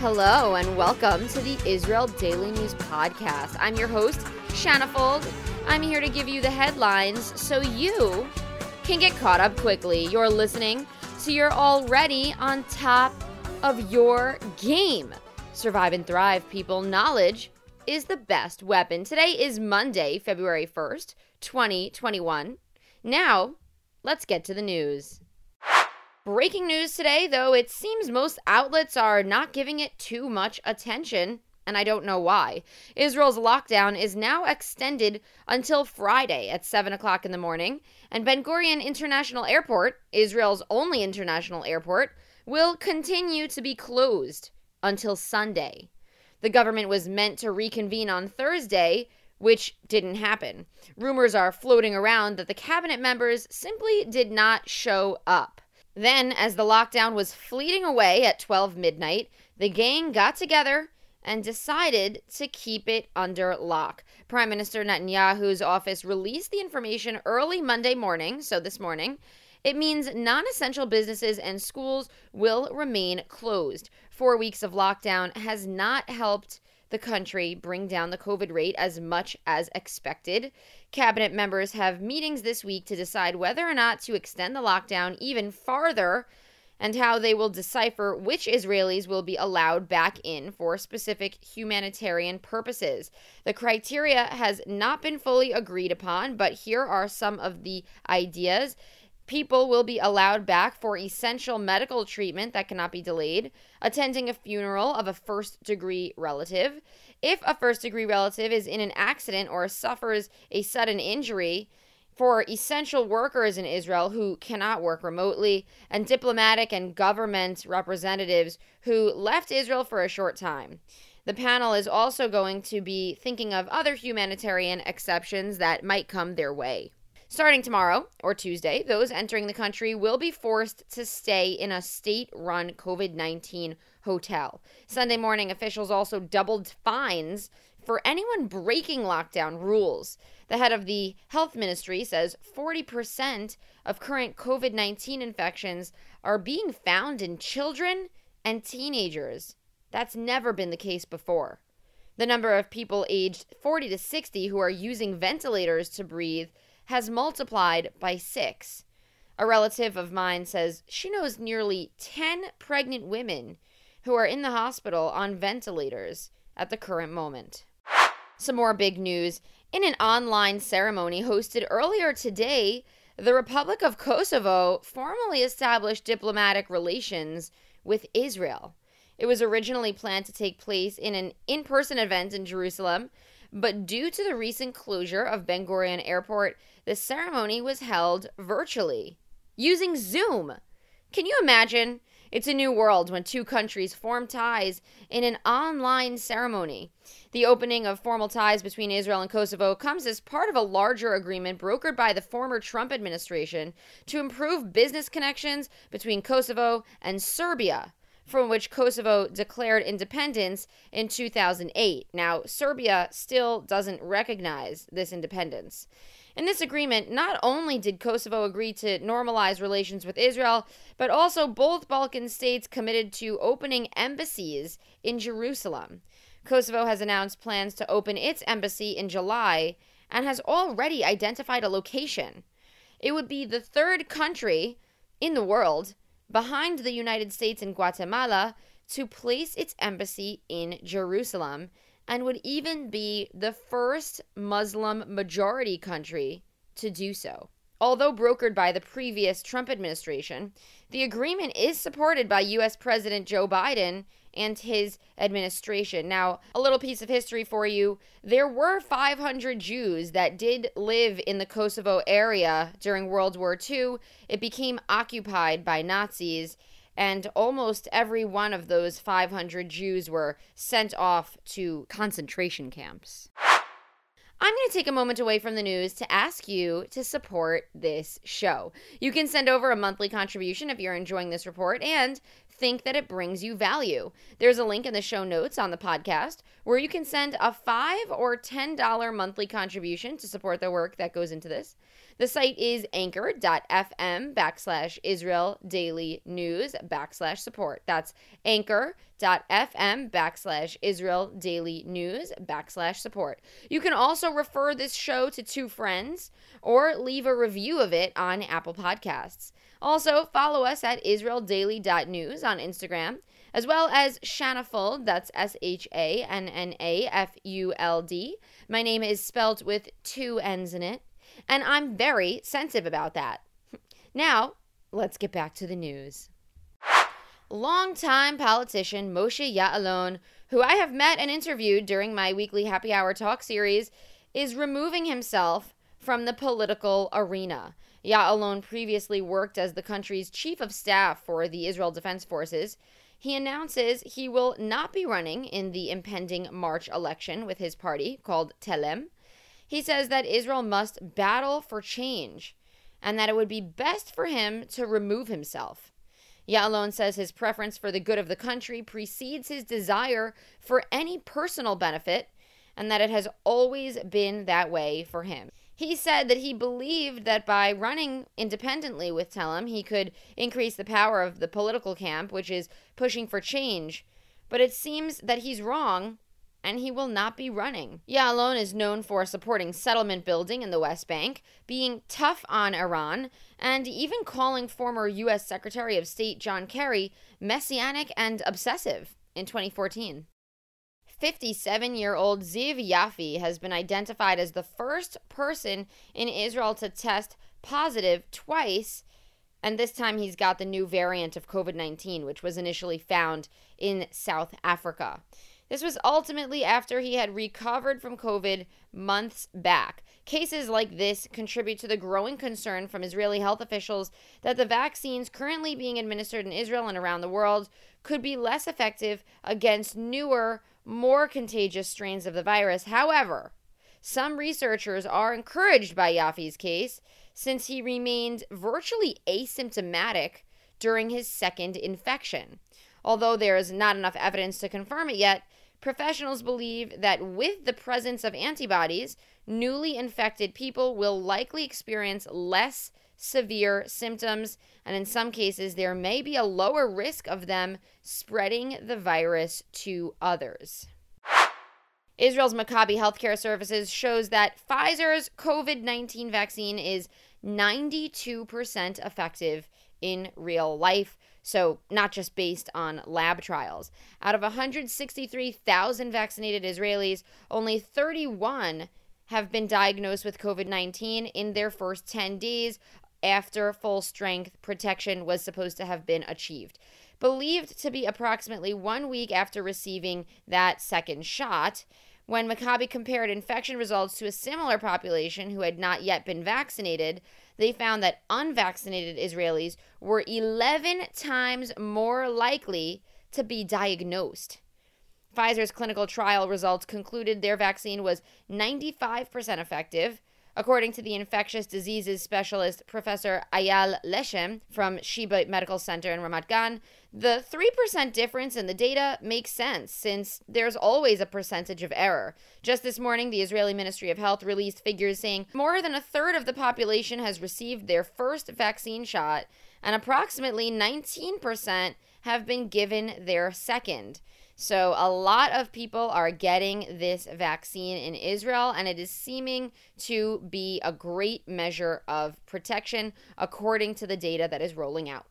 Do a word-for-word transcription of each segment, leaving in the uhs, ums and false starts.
Hello and welcome to the Israel Daily News Podcast. I'm your host, Shanna Fold. I'm here to give you the headlines so you can get caught up quickly. You're listening, so you're already on top of your game. Survive and thrive, people. Knowledge is the best weapon. Today is Monday, February first, twenty twenty-one. Now, let's get to the news. Breaking news today, though, it seems most outlets are not giving it too much attention, and I don't know why. Israel's lockdown is now extended until Friday at seven o'clock in the morning, and Ben Gurion International Airport, Israel's only international airport, will continue to be closed until Sunday. The government was meant to reconvene on Thursday, which didn't happen. Rumors are floating around that the cabinet members simply did not show up. Then, as the lockdown was fleeting away at twelve midnight, the gang got together and decided to keep it under lock. Prime Minister Netanyahu's office released the information early Monday morning, so this morning. It means non-essential businesses and schools will remain closed. Four weeks of lockdown has not helped the country bring down the COVID rate as much as expected. Cabinet members have meetings this week to decide whether or not to extend the lockdown even farther and how they will decipher which Israelis will be allowed back in for specific humanitarian purposes. The criteria has not been fully agreed upon, but here are some of the ideas. People will be allowed back for essential medical treatment that cannot be delayed, attending a funeral of a first-degree relative. If a first-degree relative is in an accident or suffers a sudden injury, for essential workers in Israel who cannot work remotely, and diplomatic and government representatives who left Israel for a short time. The panel is also going to be thinking of other humanitarian exceptions that might come their way. Starting tomorrow, or Tuesday, those entering the country will be forced to stay in a state-run COVID nineteen hotel. Sunday morning, officials also doubled fines for anyone breaking lockdown rules. The head of the health ministry says forty percent of current COVID nineteen infections are being found in children and teenagers. That's never been the case before. The number of people aged forty to sixty who are using ventilators to breathe has multiplied by six. A relative of mine says she knows nearly ten pregnant women who are in the hospital on ventilators at the current moment. Some more big news. In an online ceremony hosted earlier today, the Republic of Kosovo formally established diplomatic relations with Israel. It was originally planned to take place in an in-person event in Jerusalem, but due to the recent closure of Ben Gurion Airport, the ceremony was held virtually, using Zoom. Can you imagine? It's a new world when two countries form ties in an online ceremony. The opening of formal ties between Israel and Kosovo comes as part of a larger agreement brokered by the former Trump administration to improve business connections between Kosovo and Serbia, from which Kosovo declared independence in two thousand eight. Now, Serbia still doesn't recognize this independence. In this agreement, not only did Kosovo agree to normalize relations with Israel, but also both Balkan states committed to opening embassies in Jerusalem. Kosovo has announced plans to open its embassy in July and has already identified a location. It would be the third country in the world behind the United States and Guatemala to place its embassy in Jerusalem, and would even be the first Muslim-majority country to do so. Although brokered by the previous Trump administration, the agreement is supported by U S President Joe Biden and his administration. Now, a little piece of history for you. There were five hundred Jews that did live in the Kosovo area during World War Two. It became occupied by Nazis, and almost every one of those five hundred Jews were sent off to concentration camps. I'm going to take a moment away from the news to ask you to support this show. You can send over a monthly contribution if you're enjoying this report, and think that it brings you value. There's a link in the show notes on the podcast where you can send a five dollars or ten dollars monthly contribution to support the work that goes into this. The site is anchor.fm backslash Israel Daily News backslash support. That's anchor.fm backslash Israel Daily News backslash support. You can also refer this show to two friends or leave a review of it on Apple Podcasts. Also, follow us at israeldaily.news on Instagram, as well as Shanna Fold, that's S H A N N A F U L D. My name is spelled with two N's in it, and I'm very sensitive about that. Now, let's get back to the news. Longtime politician Moshe Ya'alon, who I have met and interviewed during my weekly Happy Hour Talk series, is removing himself from the political arena. Ya'alon previously worked as the country's chief of staff for the Israel Defense Forces. He announces he will not be running in the impending March election with his party, called Telem. He says that Israel must battle for change and that it would be best for him to remove himself. Ya'alon says his preference for the good of the country precedes his desire for any personal benefit and that it has always been that way for him. He said that he believed that by running independently with Telem, he could increase the power of the political camp, which is pushing for change. But it seems that he's wrong, and he will not be running. Ya'alon is known for supporting settlement building in the West Bank, being tough on Iran, and even calling former U S Secretary of State John Kerry messianic and obsessive in twenty fourteen. fifty-seven-year-old Ziv Yafi has been identified as the first person in Israel to test positive twice, and this time he's got the new variant of covid nineteen, which was initially found in South Africa. This was ultimately after he had recovered from COVID months back. Cases like this contribute to the growing concern from Israeli health officials that the vaccines currently being administered in Israel and around the world could be less effective against newer, more contagious strains of the virus. However, some researchers are encouraged by Yafi's case since he remained virtually asymptomatic during his second infection. Although there is not enough evidence to confirm it yet, professionals believe that with the presence of antibodies, newly infected people will likely experience less severe symptoms, and in some cases, there may be a lower risk of them spreading the virus to others. Israel's Maccabi Healthcare Services shows that Pfizer's covid nineteen vaccine is ninety-two percent effective in real life, so not just based on lab trials. Out of one hundred sixty-three thousand vaccinated Israelis, only thirty-one have been diagnosed with covid nineteen in their first ten days after full-strength protection was supposed to have been achieved, believed to be approximately one week after receiving that second shot. When Maccabi compared infection results to a similar population who had not yet been vaccinated, they found that unvaccinated Israelis were eleven times more likely to be diagnosed. Pfizer's clinical trial results concluded their vaccine was ninety-five percent effective. According to the infectious diseases specialist Professor Ayal Leshem from Sheba Medical Center in Ramat Gan, the three percent difference in the data makes sense since there's always a percentage of error. Just this morning, the Israeli Ministry of Health released figures saying more than a third of the population has received their first vaccine shot and approximately nineteen percent have been given their second. So a lot of people are getting this vaccine in Israel, and it is seeming to be a great measure of protection according to the data that is rolling out.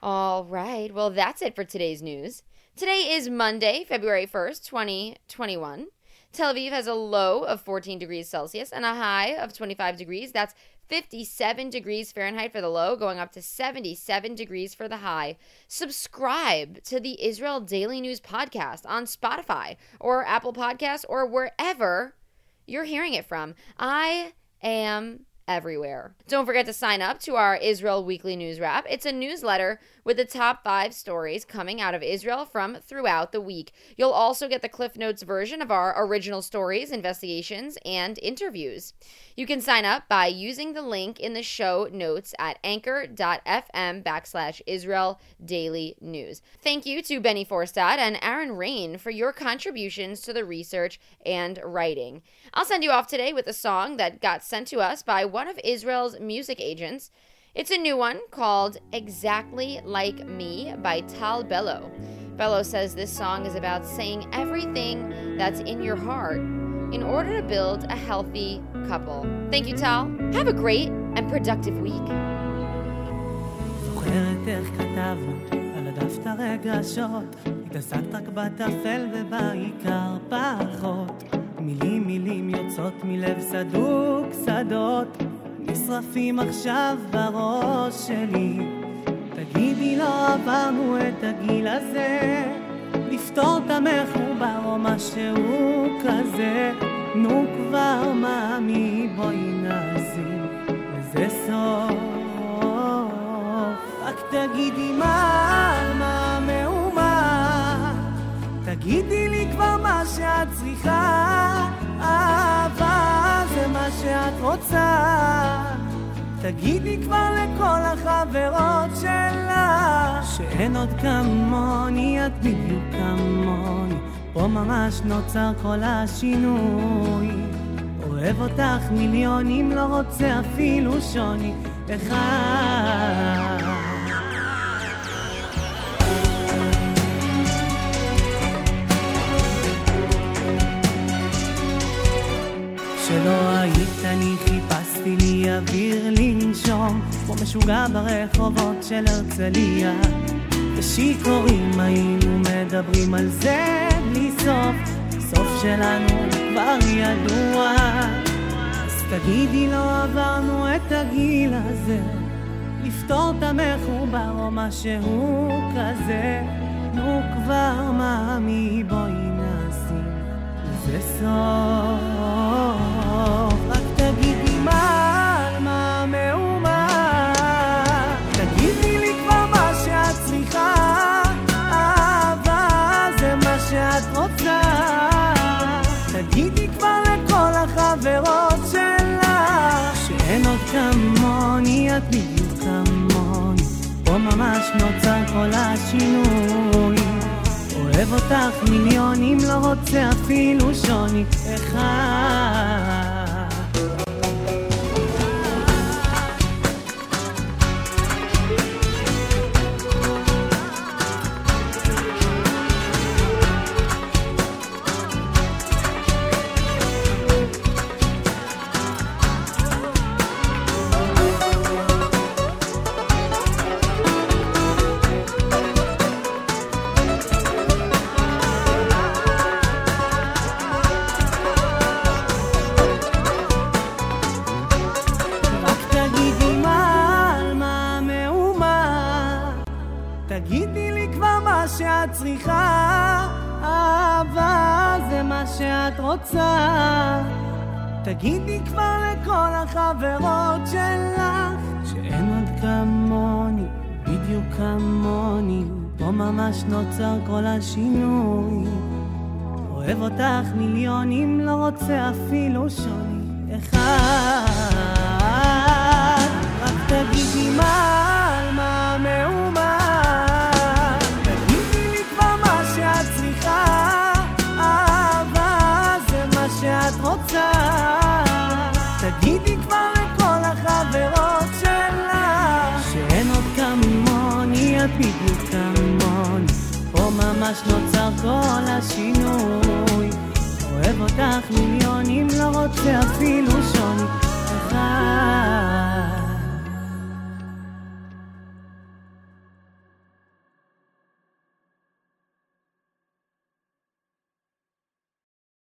All right, well, that's it for today's news. Today is Monday, February first, twenty twenty-one. Tel Aviv has a low of fourteen degrees Celsius and a high of twenty-five degrees. That's fifty-seven degrees Fahrenheit for the low, going up to seventy-seven degrees for the high. Subscribe to the Israel Daily News podcast on Spotify or Apple Podcasts or wherever you're hearing it from. I am everywhere. Don't forget to sign up to our Israel Weekly News Wrap. It's a newsletter with the top five stories coming out of Israel from throughout the week. You'll also get the Cliff Notes version of our original stories, investigations, and interviews. You can sign up by using the link in the show notes at anchor.fm backslash Israel Daily News. Thank you to Benny Forstad and Aaron Rain for your contributions to the research and writing. I'll send you off today with a song that got sent to us by one of Israel's music agents. It's a new one called Exactly Like Me by Tal Bello. Bello says this song is about saying everything that's in your heart in order to build a healthy couple. Thank you, Tal. Have a great and productive week. מילים מילים יוצאות מלב סדוק סדות נשרפים עכשיו בראש שלי תגידי לא עברנו את הגיל הזה לפתור את המחובר או משהו כזה נו כבר מאמי בואי נעזים וזה סוף רק תגידי מה מה תגידי לי כבר מה שאת צריכה אהבה זה מה שאת רוצה תגידי כבר לכל החברות שלה שאין עוד כמוני את בדיוק כמוני פה ממש נוצר כל השינוי אוהב אותך מיליונים לא רוצה אפילו שוני אחד שלא היית אני חיפשתי לי אוויר לנשום כמו משוגע ברחובות של הרצליה ושיכורים היינו מדברים על זה בלי סוף סוף שלנו כבר ידוע אז תגידי לא עברנו את הגיל הזה לפתור את המחובר או משהו כזה נו כבר מאמי בואי נעשי זה סוף רק תגידי מה על מה מאומה תגידי לי כבר מה שאת צריכה אהבה זה מה שאת רוצה תגידי כבר לכל החברות שלה שאין עוד כמוני את בדיוק כמוני פה ממש נוצר כל השינוי אוהב אותך מיליונים לא רוצה אפילו שוני אחד תגידי כבר לכל החברות שלך שאין עוד כמוני, בדיוק כמוני פה ממש נוצר כל השינוי אוהב אותך מיליונים, לא רוצה אפילו שוני אחד רק תגידי מה על מה מאומה תגידי לי כבר מה שאת צריכה אהבה זה מה שאת רוצה תגידי כבר לכל החברות שלה שאין עוד כמוני, את בדיוק כמוני פה ממש נוצר כל השינוי אוהב אותך מיליונים, לא רוצה אפילו שוני אחד